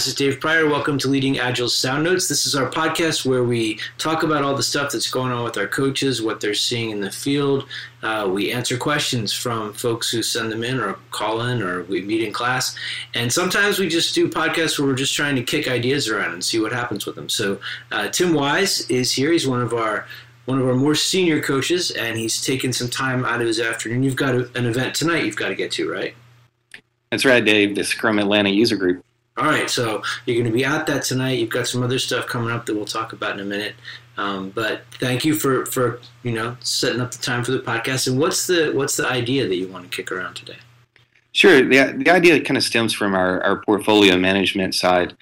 This is Dave Pryor. Welcome to Leading Agile's Sound Notes. This is our podcast where we talk about all the stuff that's going on with our coaches, what they're seeing in the field. We answer questions from folks who send them in or call in or we meet in class. And sometimes we just do podcasts where we're just trying to kick ideas around and see what happens with them. So Tim Wise is here. He's one of our more senior coaches, and he's taken some time out of his afternoon. You've got an event tonight you've got to get to, right? That's right, Dave, the Scrum Atlanta User Group. All right, so you're going to be at that tonight. You've got some other stuff coming up that we'll talk about in a minute. But thank you for setting up the time for the podcast. And what's the idea that you want to kick around today? Sure. The idea kind of stems from our portfolio management side.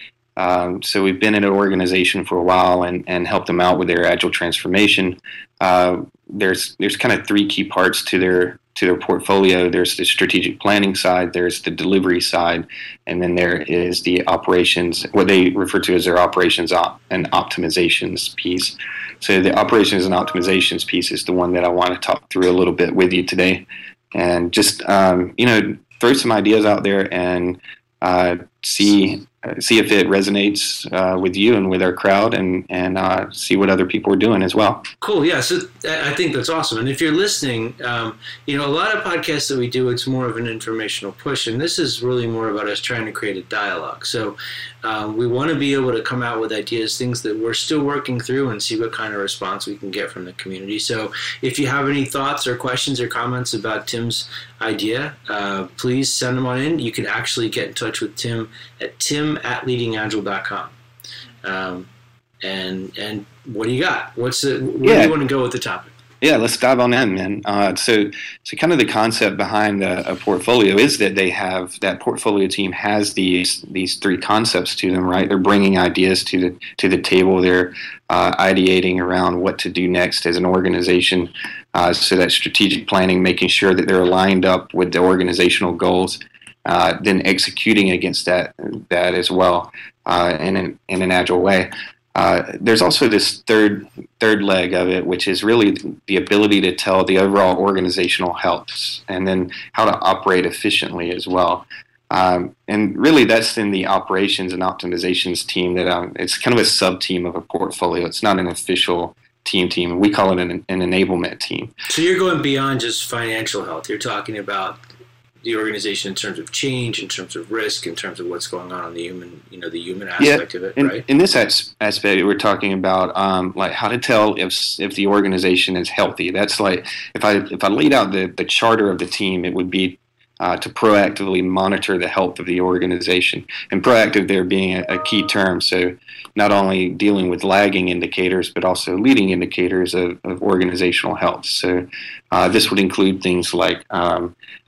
So we've been in an organization for a while and helped them out with their agile transformation. There's kind of three key parts to their portfolio. There's the strategic planning side, there's the delivery side, and then there is the operations, what they refer to as their operations and optimizations piece. So the operations and optimizations piece is the one that I want to talk through a little bit with you today, and just throw some ideas out there and see if it resonates with you and with our crowd, and see what other people are doing as well. Cool, yeah. So I think that's awesome. And if you're listening, a lot of podcasts that we do, it's more of an informational push, and this is really more about us trying to create a dialogue. So we want to be able to come out with ideas, things that we're still working through, and see what kind of response we can get from the community. So if you have any thoughts or questions or comments about Tim's idea, please send them on in. You can actually get in touch with Tim at tim@leadingagile.com. And what do you got? Where do you want to go with the topic? Yeah, let's dive on that, man. So kind of the concept behind a portfolio is that that portfolio team has these three concepts to them, right? They're bringing ideas to the table. They're ideating around what to do next as an organization. So that's strategic planning, making sure that they're lined up with the organizational goals. Then executing against that as well in an agile way. There's also this third leg of it, which is really the ability to tell the overall organizational health and then how to operate efficiently as well. And really, that's in the operations and optimizations team. It's kind of a sub team of a portfolio. It's not an official team. We call it an enablement team. So you're going beyond just financial health. You're talking about the organization in terms of change, in terms of risk, in terms of what's going on in the human, the human aspect of it, right? In this aspect, we're talking about like how to tell if the organization is healthy. That's like if I laid out the charter of the team, it would be to proactively monitor the health of the organization. And proactive there being a key term, so not only dealing with lagging indicators, but also leading indicators of organizational health. So this would include things like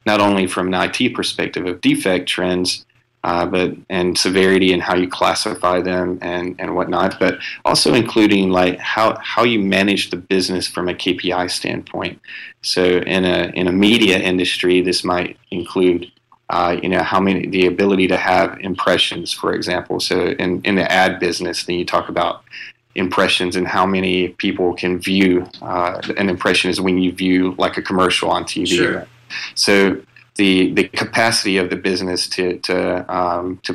not only from an IT perspective of defect trends, and severity and how you classify them and whatnot, but also including like how you manage the business from a KPI standpoint. So in a media industry, this might include the ability to have impressions, for example. So in the ad business, then you talk about impressions and how many people can view. An impression is when you view like a commercial on TV. Sure. So the capacity of the business to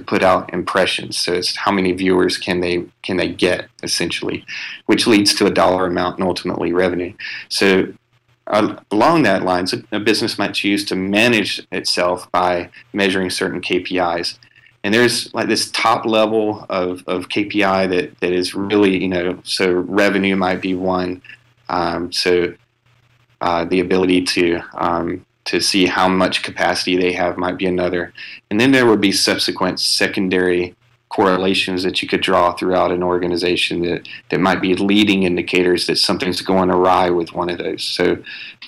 put out impressions. So it's how many viewers can they get, essentially, which leads to a dollar amount and ultimately revenue. So along that line, a business might choose to manage itself by measuring certain KPIs. And there's like this top level of KPI that is really, so revenue might be one. The ability to see how much capacity they have might be another. And then there would be subsequent secondary correlations that you could draw throughout an organization that might be leading indicators that something's going awry with one of those. So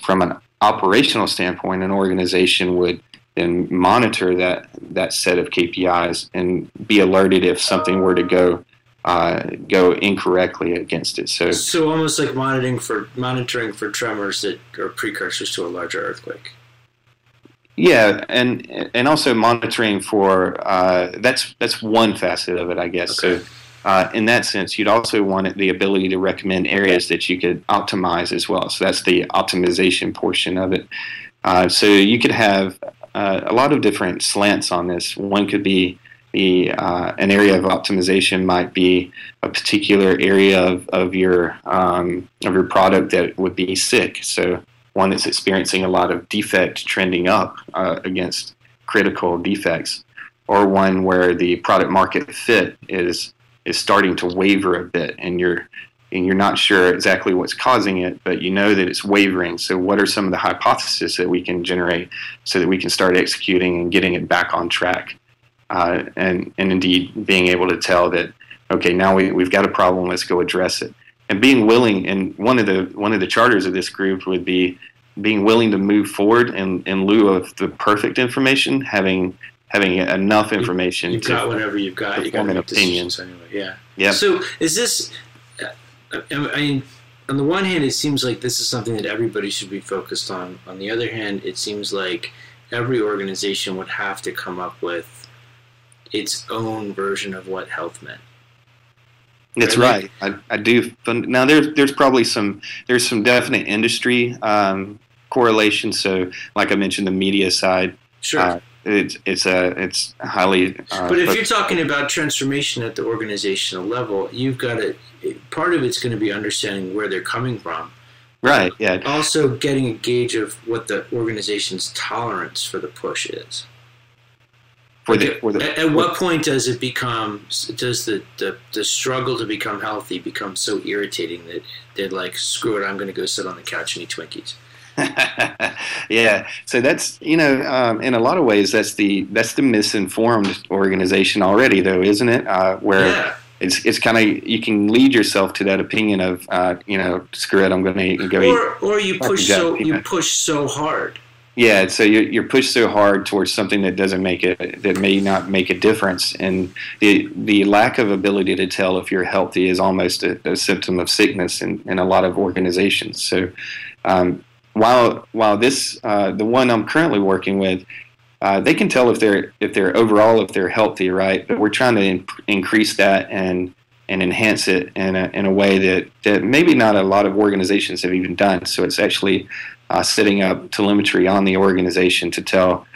from an operational standpoint, an organization would then monitor that set of KPIs and be alerted if something were to go incorrectly against it. So almost like monitoring for tremors that are precursors to a larger earthquake. Yeah, and also monitoring for that's one facet of it, I guess. Okay. So in that sense, you'd also want the ability to recommend areas that you could optimize as well. So that's the optimization portion of it. So you could have a lot of different slants on this. One could be an area of optimization might be a particular area of your product that would be sick. So one that's experiencing a lot of defect trending up against critical defects, or one where the product market fit is starting to waver a bit, and you're not sure exactly what's causing it, but you know that it's wavering. So what are some of the hypotheses that we can generate so that we can start executing and getting it back on track? And indeed being able to tell that, okay, now we've got a problem, let's go address it. And being willing, and one of the charters of this group would be being willing to move forward in lieu of the perfect information, having enough information. You've got whatever you've got. You've got to make decisions anyway. Yeah. Yeah. So is this, I mean, on the one hand, it seems like this is something that everybody should be focused on. On the other hand, it seems like every organization would have to come up with its own version of what health meant. That's right. I do. Now there's probably some definite industry correlation. So like I mentioned, the media side. Sure. It's highly. But if you're talking about transformation at the organizational level, you've got to. Part of it's going to be understanding where they're coming from. Right. Yeah. Also getting a gauge of what the organization's tolerance for the push is. At what point does it become? Does the struggle to become healthy become so irritating that they're like, screw it, I'm going to go sit on the couch and eat Twinkies? Yeah, so that's in a lot of ways that's the misinformed organization already, though, isn't it? It's kind of, you can lead yourself to that opinion of screw it, I'm going to go eat. Or you push so hard. Yeah, so you're pushed so hard towards something that may not make a difference, and the lack of ability to tell if you're healthy is almost a symptom of sickness in a lot of organizations. So, while this the one I'm currently working with, they can tell if they're healthy, right? But we're trying to increase that and enhance it in a way that maybe not a lot of organizations have even done. So it's actually setting up telemetry on the organization to tell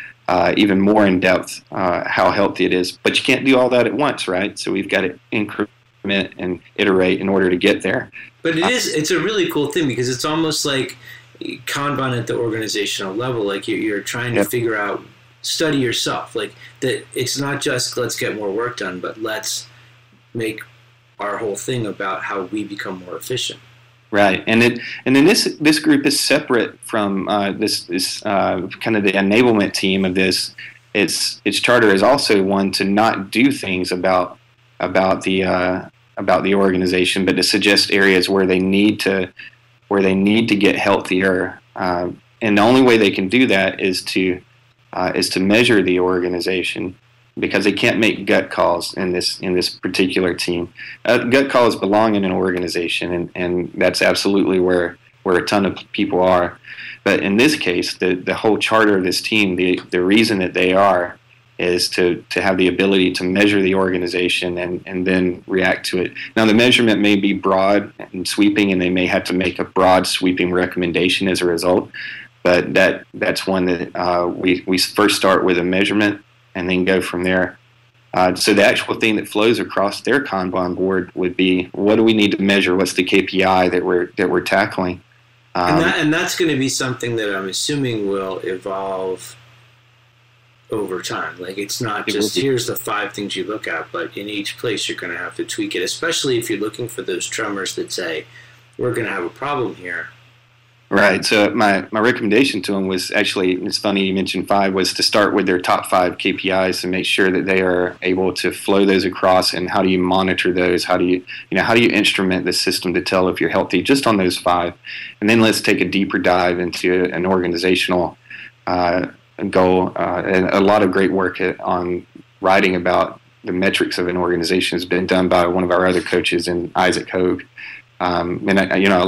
even more in depth how healthy it is. But you can't do all that at once, right? So we've got to increment and iterate in order to get there. But it's a really cool thing, because it's almost like Kanban at the organizational level. Like you're trying to figure out, study yourself. Like that, it's not just let's get more work done, but let's make our whole thing about how we become more efficient. Right, and then this group is separate from this kind of the enablement team of this. Its charter is also one to not do things about the organization, but to suggest areas where they need to get healthier. And the only way they can do that is to measure the organization, because they can't make gut calls in this particular team. Gut calls belong in an organization, and that's absolutely where a ton of people are. But in this case, the whole charter of this team, the reason that they are is to have the ability to measure the organization and then react to it. Now, the measurement may be broad and sweeping, and they may have to make a broad sweeping recommendation as a result, but that's one that we first start with a measurement and then go from there. So the actual thing that flows across their Kanban board would be, what do we need to measure? What's the KPI that we're tackling? And that's going to be something that I'm assuming will evolve over time. Like it's not just here's the 5 things you look at, but in each place you're going to have to tweak it, especially if you're looking for those tremors that say, we're going to have a problem here. Right. So my recommendation to them was actually, it's funny you mentioned 5, was to start with their top 5 KPIs and make sure that they are able to flow those across. And how do you monitor those? How do you instrument the system to tell if you're healthy just on those 5? And then let's take a deeper dive into an organizational goal. And a lot of great work on writing about the metrics of an organization has been done by one of our other coaches, in Isaac Hogue. And a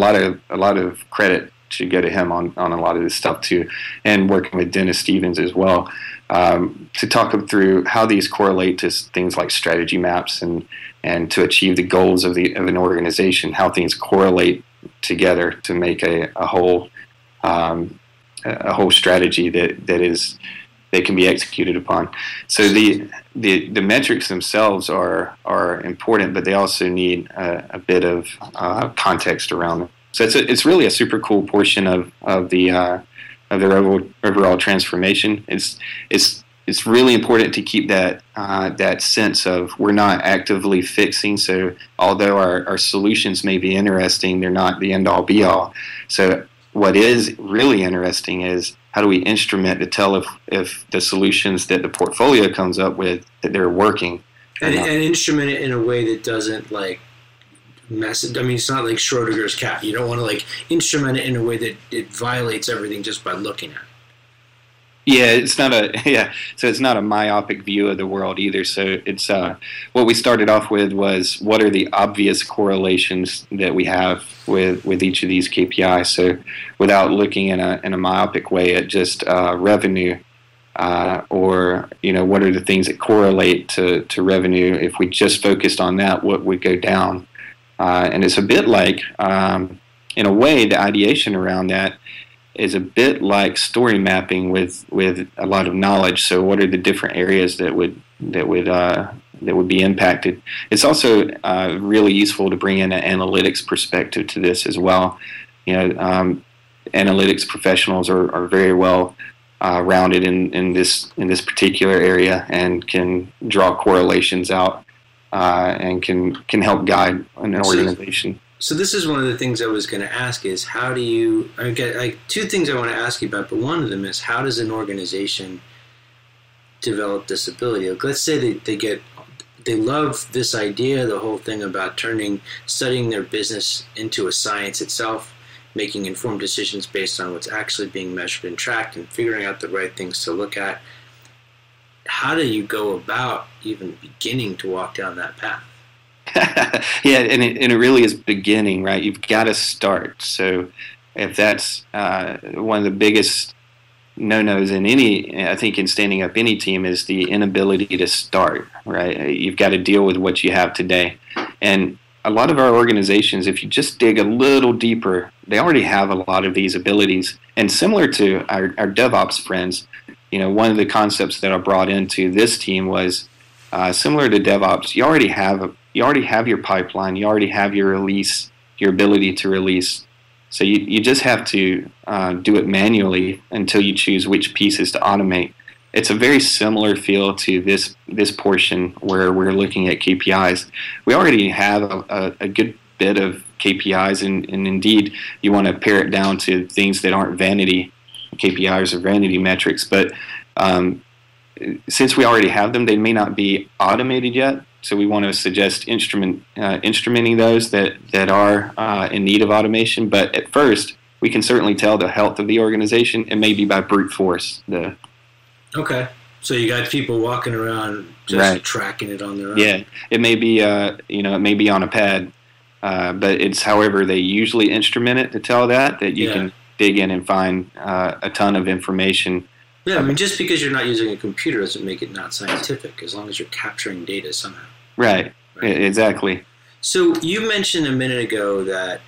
lot of credit should go to him on a lot of this stuff too, and working with Dennis Stevens as well, to talk them through how these correlate to things like strategy maps and to achieve the goals of an organization, how things correlate together to make a whole strategy that that is they can be executed upon. So the metrics themselves are important, but they also need a bit of context around them. So it's really a super cool portion of their overall transformation. It's really important to keep that sense of we're not actively fixing. So although our solutions may be interesting, they're not the end all be all. So what is really interesting is how do we instrument to tell if the solutions that the portfolio comes up with, that they're working. And instrument it in a way that doesn't mess it. I mean, it's not like Schrodinger's cat. You don't want to instrument it in a way that it violates everything just by looking at it. Yeah, it's not a myopic view of the world either. So it's what we started off with was what are the obvious correlations that we have with each of these KPIs. So without looking in a myopic way at just revenue, or what are the things that correlate to revenue. If we just focused on that, what would go down? And it's a bit like, in a way, the ideation around that is a bit like story mapping with a lot of knowledge. So what are the different areas that would be impacted? It's also really useful to bring in an analytics perspective to this as well. Analytics professionals are very well rounded in this particular area and can draw correlations out and can help guide an organization. So this is one of the things I was going to ask is two things I want to ask you about, but one of them is how does an organization develop this ability? Like, let's say they love this idea, the whole thing about studying their business into a science itself, making informed decisions based on what's actually being measured and tracked and figuring out the right things to look at. How do you go about even beginning to walk down that path? Yeah, and it really is beginning, right? You've got to start. So if that's one of the biggest no-nos in standing up any team is the inability to start, right? You've got to deal with what you have today. And a lot of our organizations, if you just dig a little deeper, they already have a lot of these abilities. And similar to our DevOps friends, one of the concepts that I brought into this team was similar to DevOps, you already have your pipeline, you already have your release, your ability to release. So you just have to do it manually until you choose which pieces to automate. It's a very similar feel to this portion where we're looking at KPIs. We already have a good bit of KPIs, and indeed you want to pare it down to things that aren't vanity KPIs or vanity metrics. But since we already have them, they may not be automated yet. So we want to suggest instrumenting those that are in need of automation. But at first, we can certainly tell the health of the organization, and maybe by brute force. Okay. So you got people walking around just tracking it on their own. Yeah. It may be it may be on a pad, but it's however they usually instrument it to tell that you can dig in and find a ton of information. Yeah, I mean, just because you're not using a computer doesn't make it not scientific, as long as you're capturing data somehow. Right. Exactly. So you mentioned a minute ago that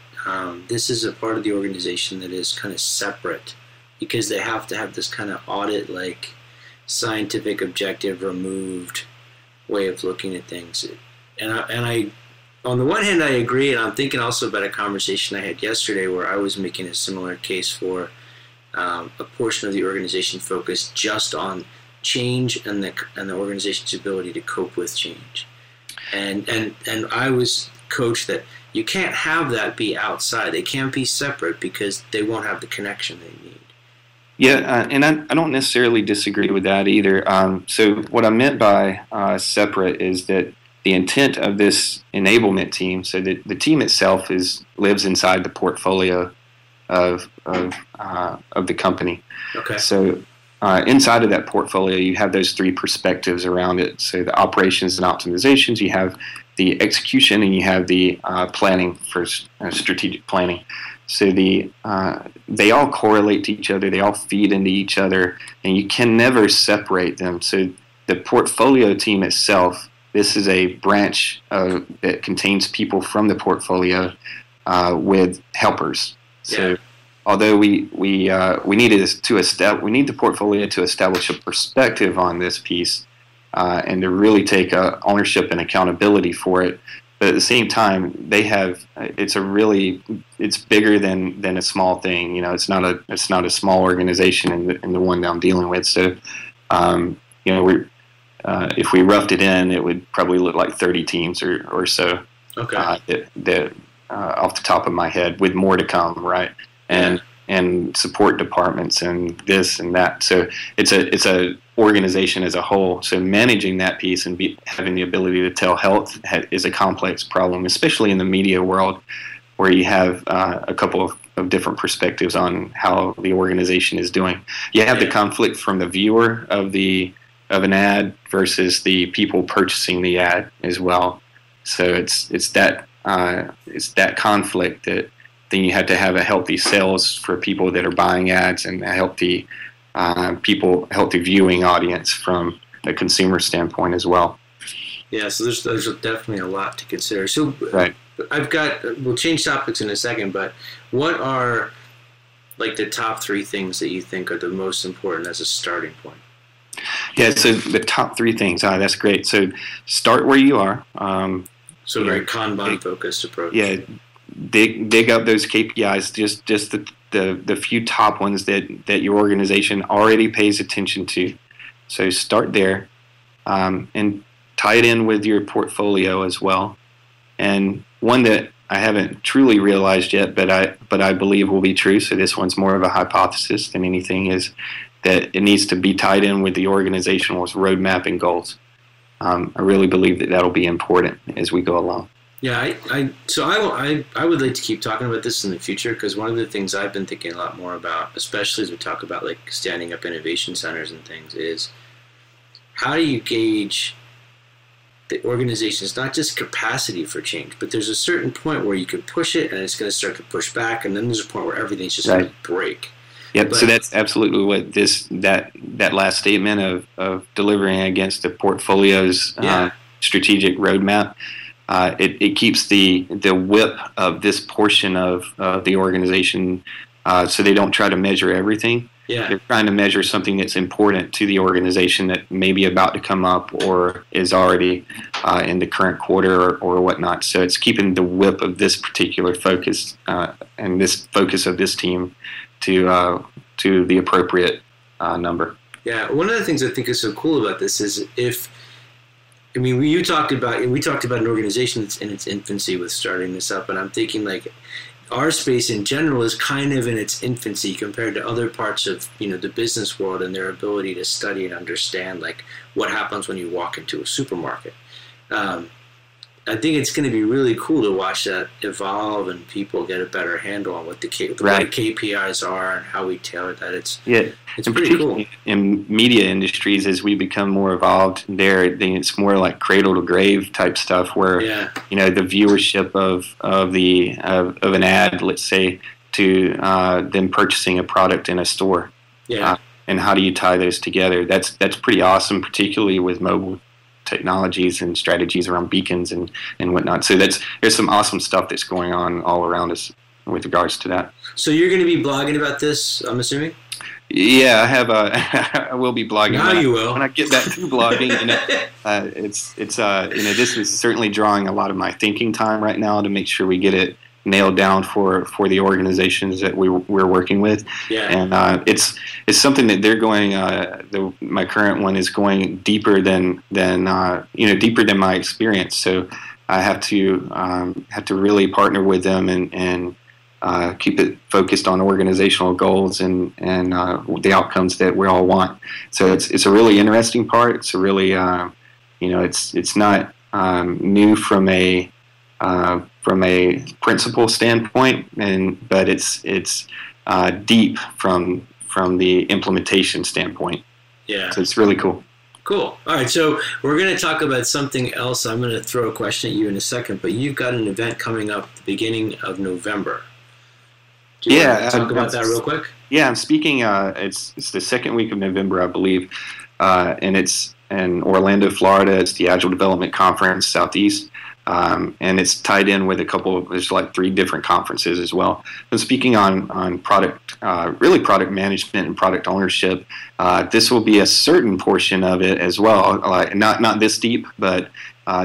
this is a part of the organization that is kind of separate because they have to have this kind of audit-like scientific objective removed way of looking at things. And I, on the one hand, I agree, and I'm thinking also about a conversation I had yesterday where I was making a similar case for a portion of the organization focused just on change and the organization's ability to cope with change. And I was coached that you can't have that be outside. They can't be separate because they won't have the connection they need. Yeah, and I don't necessarily disagree with that either. So what I meant by separate is that the intent of this enablement team, so that the team itself lives inside the portfolio of the company. Okay. So inside of that portfolio, you have those three perspectives around it. So the operations and optimizations, you have the execution, and you have the planning for strategic planning. So they all correlate to each other. They all feed into each other, and you can never separate them. So the portfolio team itself, this is a branch that contains people from the portfolio with helpers. So although we need the portfolio to establish a perspective on this piece and to really take ownership and accountability for it. But at the same time, they have it's bigger than a small thing. You know, it's not a small organization in the one that I'm dealing with. So, if we roughed it in, it would probably look like 30 teams or so. Okay. Off the top of my head, with more to come, right? And support departments and this and that. So it's a organization as a whole. So managing that piece and having the ability to tell health is a complex problem, especially in the media world, where you have a couple of different perspectives on how the organization is doing. You have the conflict from the viewer of an ad versus the people purchasing the ad as well. So it's that conflict that then you have to have a healthy sales for people that are buying ads and a healthy viewing audience from a consumer standpoint as well. Yeah, so there's definitely a lot to consider. So right. We'll change topics in a second, but what are like the top three things that you think are the most important as a starting point? Yeah, so the top three things. That's great. So start where you are. So very Kanban-focused approach. Yeah. Dig up those KPIs, just the few top ones that your organization already pays attention to. So start there, and tie it in with your portfolio as well. And one that I haven't truly realized yet, but I believe will be true. So this one's more of a hypothesis than anything, is that it needs to be tied in with the organizational roadmap and goals. I really believe that'll be important as we go along. Yeah, I would like to keep talking about this in the future, because one of the things I've been thinking a lot more about, especially as we talk about like standing up innovation centers and things, is how do you gauge the organization's not just capacity for change, but there's a certain point where you can push it and it's going to start to push back, and then there's a point where everything's just going to break. Yep. But, so that's absolutely what that last statement of delivering against the portfolio's strategic roadmap. It keeps the whip of this portion of the organization, so they don't try to measure everything. Yeah. They're trying to measure something that's important to the organization that may be about to come up or is already in the current quarter or whatnot. So it's keeping the whip of this particular focus and this focus of this team to the appropriate number. Yeah, one of the things I think is so cool about this is we talked about an organization that's in its infancy with starting this up, and I'm thinking like our space in general is kind of in its infancy compared to other parts of, you know, the business world and their ability to study and understand like what happens when you walk into a supermarket. I think it's going to be really cool to watch that evolve and people get a better handle on what the KPIs are and how we tailor that. It's pretty cool. In media industries, as we become more evolved there, it's more like cradle to grave type stuff where, you know, the viewership of an ad, let's say, to them purchasing a product in a store. Yeah. And how do you tie those together? That's pretty awesome, particularly with mobile technologies and strategies around beacons and whatnot. So there's some awesome stuff that's going on all around us with regards to that. So you're going to be blogging about this, I'm assuming? Yeah, I have. I will be blogging. Now you will. When I get back to blogging, you know, this is certainly drawing a lot of my thinking time right now to make sure we get it nailed down for the organizations that we're working with, and it's something that they're going. My current one is going deeper than my experience. So I have to really partner with them and keep it focused on organizational goals and the outcomes that we all want. So it's a really interesting part. It's a really it's not new from a principle standpoint, but it's deep from the implementation standpoint. Yeah. So it's really cool. Cool. All right. So we're going to talk about something else. I'm going to throw a question at you in a second, but you've got an event coming up at the beginning of November. Do you want to talk about that real quick? Yeah. I'm speaking. It's the second week of November, I believe, and it's in Orlando, Florida. It's the Agile Development Conference Southeast. And it's tied in with a couple of, there's like 3 different conferences as well. But speaking on product, really product management and product ownership, this will be a certain portion of it as well. Not this deep, but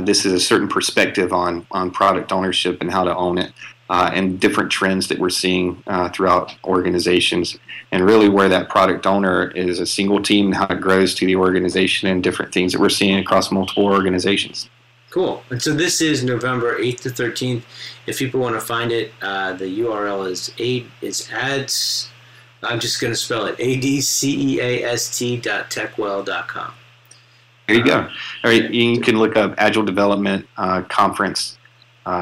this is a certain perspective on product ownership and how to own it, and different trends that we're seeing throughout organizations, and really where that product owner is a single team and how it grows to the organization and different things that we're seeing across multiple organizations. Cool. And so this is November 8th to 13th. If people want to find it, the URL is ads. I'm just going to spell it adceast.techwell.com. There you go. All right. You can look up Agile Development Conference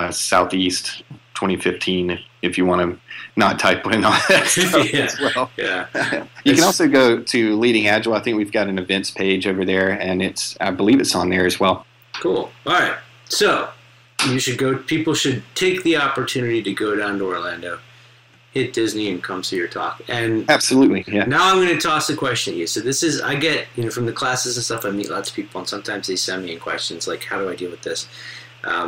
Southeast 2015 if you want to not type in all that stuff as well. Yeah. You can also go to Leading Agile. I think we've got an events page over there, and it's I believe it's on there as well. Cool. All right. So you should go. People should take the opportunity to go down to Orlando, hit Disney, and come see your talk. And absolutely. Yeah. Now I'm going to toss a question at you. So this is I get from the classes and stuff. I meet lots of people, and sometimes they send me in questions like, "How do I deal with this?"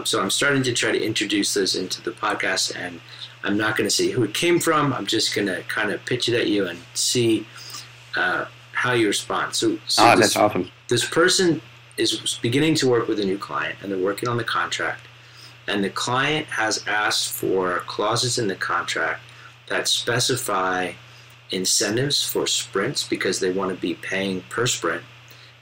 So I'm starting to try to introduce those into the podcast, and I'm not going to say who it came from. I'm just going to kind of pitch it at you and see how you respond. So that's awesome. This person is beginning to work with a new client, and they're working on the contract, and the client has asked for clauses in the contract that specify incentives for sprints because they want to be paying per sprint,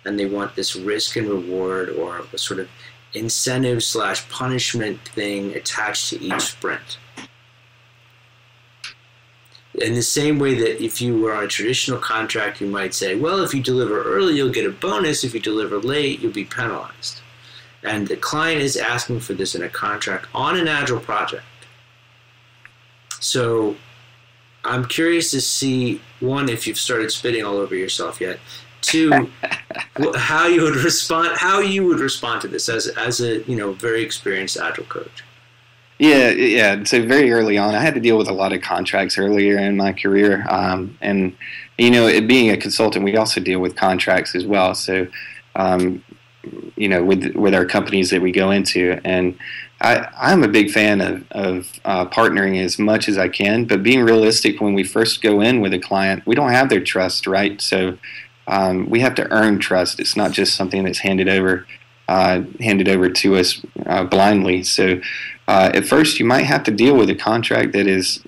and they want this risk and reward or sort of incentive / punishment thing attached to each sprint. In the same way that if you were on a traditional contract, you might say, well, if you deliver early, you'll get a bonus. If you deliver late, you'll be penalized. And the client is asking for this in a contract on an Agile project. So I'm curious to see, 1, if you've started spitting all over yourself yet, 2, how you would respond to this as a very experienced Agile coach. Yeah. So very early on, I had to deal with a lot of contracts earlier in my career, and it being a consultant, we also deal with contracts as well. So, with our companies that we go into, and I'm a big fan of partnering as much as I can, but being realistic when we first go in with a client, we don't have their trust, right? So we have to earn trust. It's not just something that's handed over to us blindly. So at first, you might have to deal with a contract that is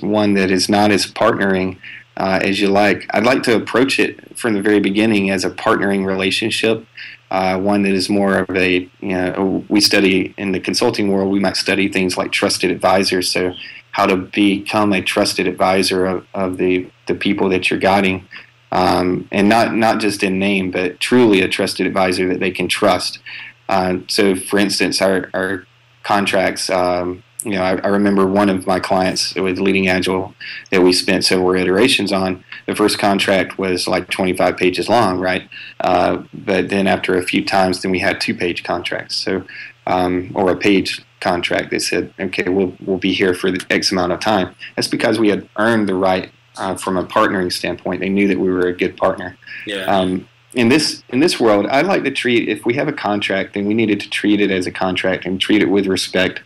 one that is not as partnering as you like. I'd like to approach it from the very beginning as a partnering relationship, one that is more of a we study in the consulting world. We might study things like trusted advisors. So how to become a trusted advisor of the people that you're guiding. And not just in name, but truly a trusted advisor that they can trust. So, for instance, our contracts, I remember one of my clients with Leading Agile that we spent several iterations on. The first contract was like 25 pages long, right? But then after a few times, then we had 2-page contracts. So, or a page contract. They said, okay, we'll be here for X amount of time. That's because we had earned the right. From a partnering standpoint, they knew that we were a good partner. Yeah. In this world, I like to treat, if we have a contract, then we needed to treat it as a contract and treat it with respect.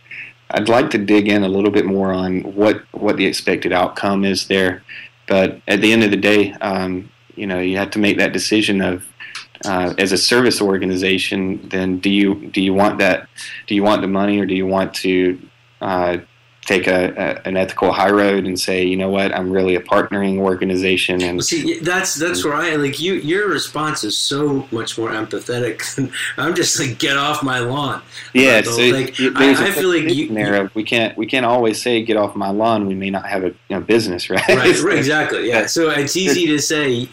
I'd like to dig in a little bit more on what the expected outcome is there. But at the end of the day, you have to make that decision of, as a service organization, then do you want that? Do you want the money, or do you want to take an ethical high road and say, you know what, I'm really a partnering organization. And see, that's where I like you. Your response is so much more empathetic than, I'm just like, get off my lawn. Yeah, so I feel like you, we can't always say get off my lawn. We may not have a business, right? Right, exactly. Yeah, so it's easy to say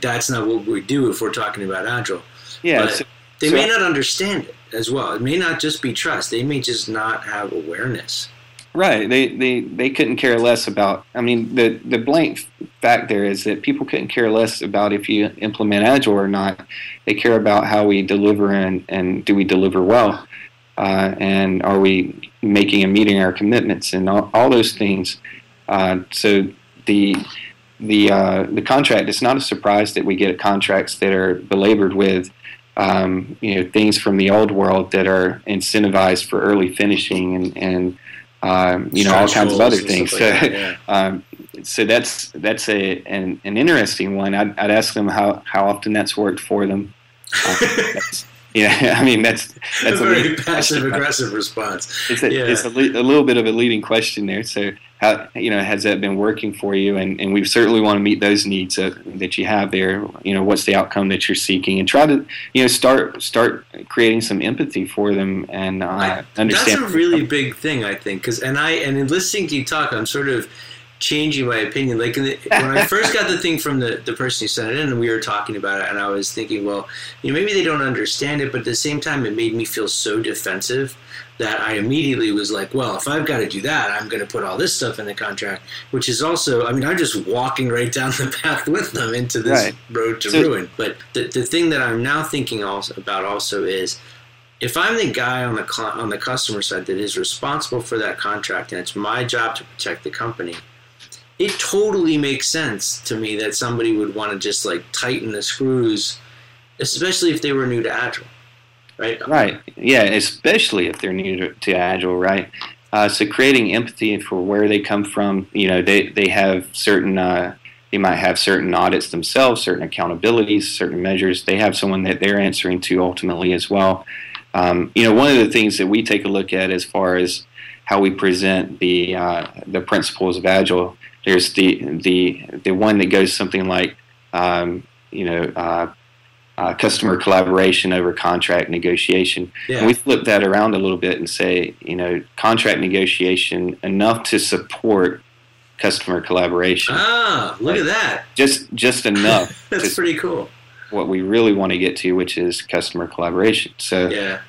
that's not what we do if we're talking about Agile. Yeah, but they may not understand it as well. It may not just be trust. They may just not have awareness. Right, they couldn't care less about. I mean, the blank fact there is that people couldn't care less about if you implement Agile or not. They care about how we deliver and do we deliver well, and are we making and meeting our commitments and all those things. So the contract. It's not a surprise that we get contracts that are belabored with things from the old world that are incentivized for early finishing and all kinds of other things. So, like that, yeah. So that's an interesting one. I'd ask them how often that's worked for them. That's a very passive aggressive response. It's a little bit of a leading question there. So how, has that been working for you? And we certainly want to meet those needs that you have there. What's the outcome that you're seeking? And try to, start creating some empathy for them and understand. That's a really big thing, I think, because in listening to you talk, I'm sort of changing my opinion. Like when I first got the thing from the person who sent it in, and we were talking about it, and I was thinking, well, maybe they don't understand it, but at the same time, it made me feel so defensive that I immediately was like, well, if I've got to do that, I'm going to put all this stuff in the contract, which is also, I'm just walking right down the path with them into this road to ruin. But the thing that I'm now thinking also is, if I'm the guy on the customer side that is responsible for that contract, and it's my job to protect the company, it totally makes sense to me that somebody would want to just tighten the screws, especially if they were new to Agile, right? Right. Yeah, especially if they're new to Agile, right? So creating empathy for where they come from. They have certain, they might have certain audits themselves, certain accountabilities, certain measures. They have someone that they're answering to ultimately as well. One of the things that we take a look at as far as how we present the principles of Agile. There's the one that goes something like, customer collaboration over contract negotiation. Yeah. And we flip that around a little bit and say, contract negotiation enough to support customer collaboration. Ah, look at that. Just enough. That's pretty cool. What we really want to get to, which is customer collaboration. So yeah.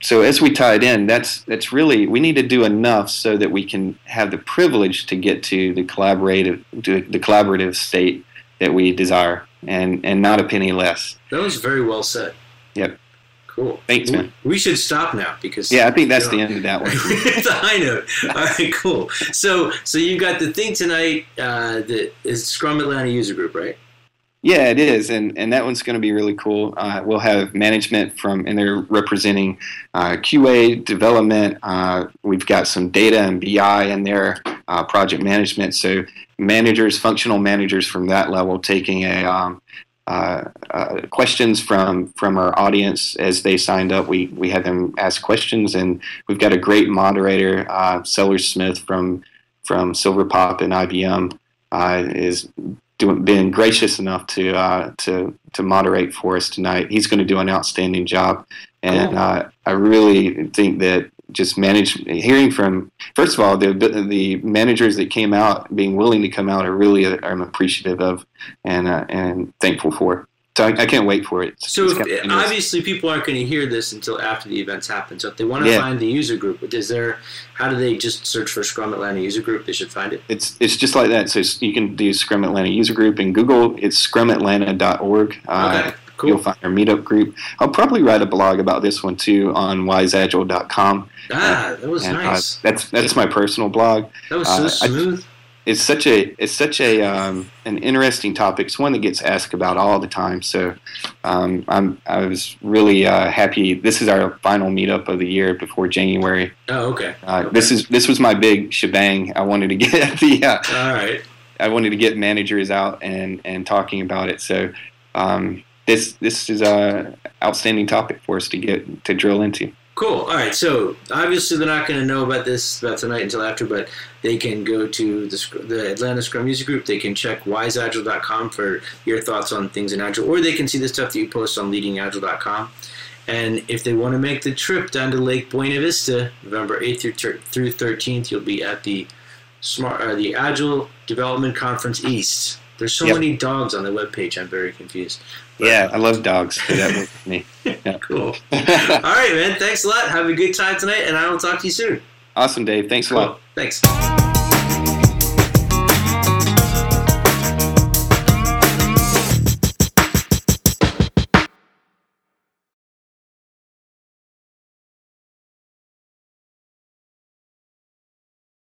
So as we tie it in, that's really, we need to do enough so that we can have the privilege to get to the collaborative state that we desire, and not a penny less. That was very well said. Yep. Cool. Thanks, man. We should stop now because I think that's the end of that one. It's a high note. All right, cool. So you've got the thing tonight that is Scrum Atlanta User Group, right? Yeah, it is, and that one's going to be really cool. We'll have management and they're representing QA, development. We've got some data and BI in there, project management. So managers, functional managers from that level, taking questions from our audience as they signed up. We had them ask questions, and we've got a great moderator, Sellers Smith from Silverpop and IBM, is been gracious enough to moderate for us tonight. He's going to do an outstanding job, and I really think that just hearing from, first of all, the managers that came out being willing to come out I'm appreciative of and thankful for. So I can't wait for it. So obviously people aren't going to hear this until after the events happen. So if they want to find the user group, how do they just search for Scrum Atlanta User Group? They should find it. It's just like that. So you can do Scrum Atlanta User Group in Google. It's scrumatlanta.org. Okay, cool. You'll find our meetup group. I'll probably write a blog about this one too on wiseagile.com. That was nice. That's my personal blog. That was so smooth. It's such an interesting topic. It's one that gets asked about all the time. So I was really happy. This is our final meetup of the year before January. Oh, okay. Okay. This was my big shebang. I wanted to get all right. I wanted to get managers out and talking about it. So this is an outstanding topic for us to get to drill into. Cool. All right. So obviously they're not going to know about tonight until after, but they can go to the Atlanta Scrum User Group. They can check wiseagile.com for your thoughts on things in Agile, or they can see the stuff that you post on leadingagile.com. And if they want to make the trip down to Lake Buena Vista, November 8th through 13th, you'll be at the Agile Development Conference East. There's so many dogs on the webpage. I'm very confused. But, I love dogs. So that was me. Yeah. Cool. All right, man. Thanks a lot. Have a good time tonight, and I will talk to you soon. Awesome, Dave. Thanks a lot. Thanks.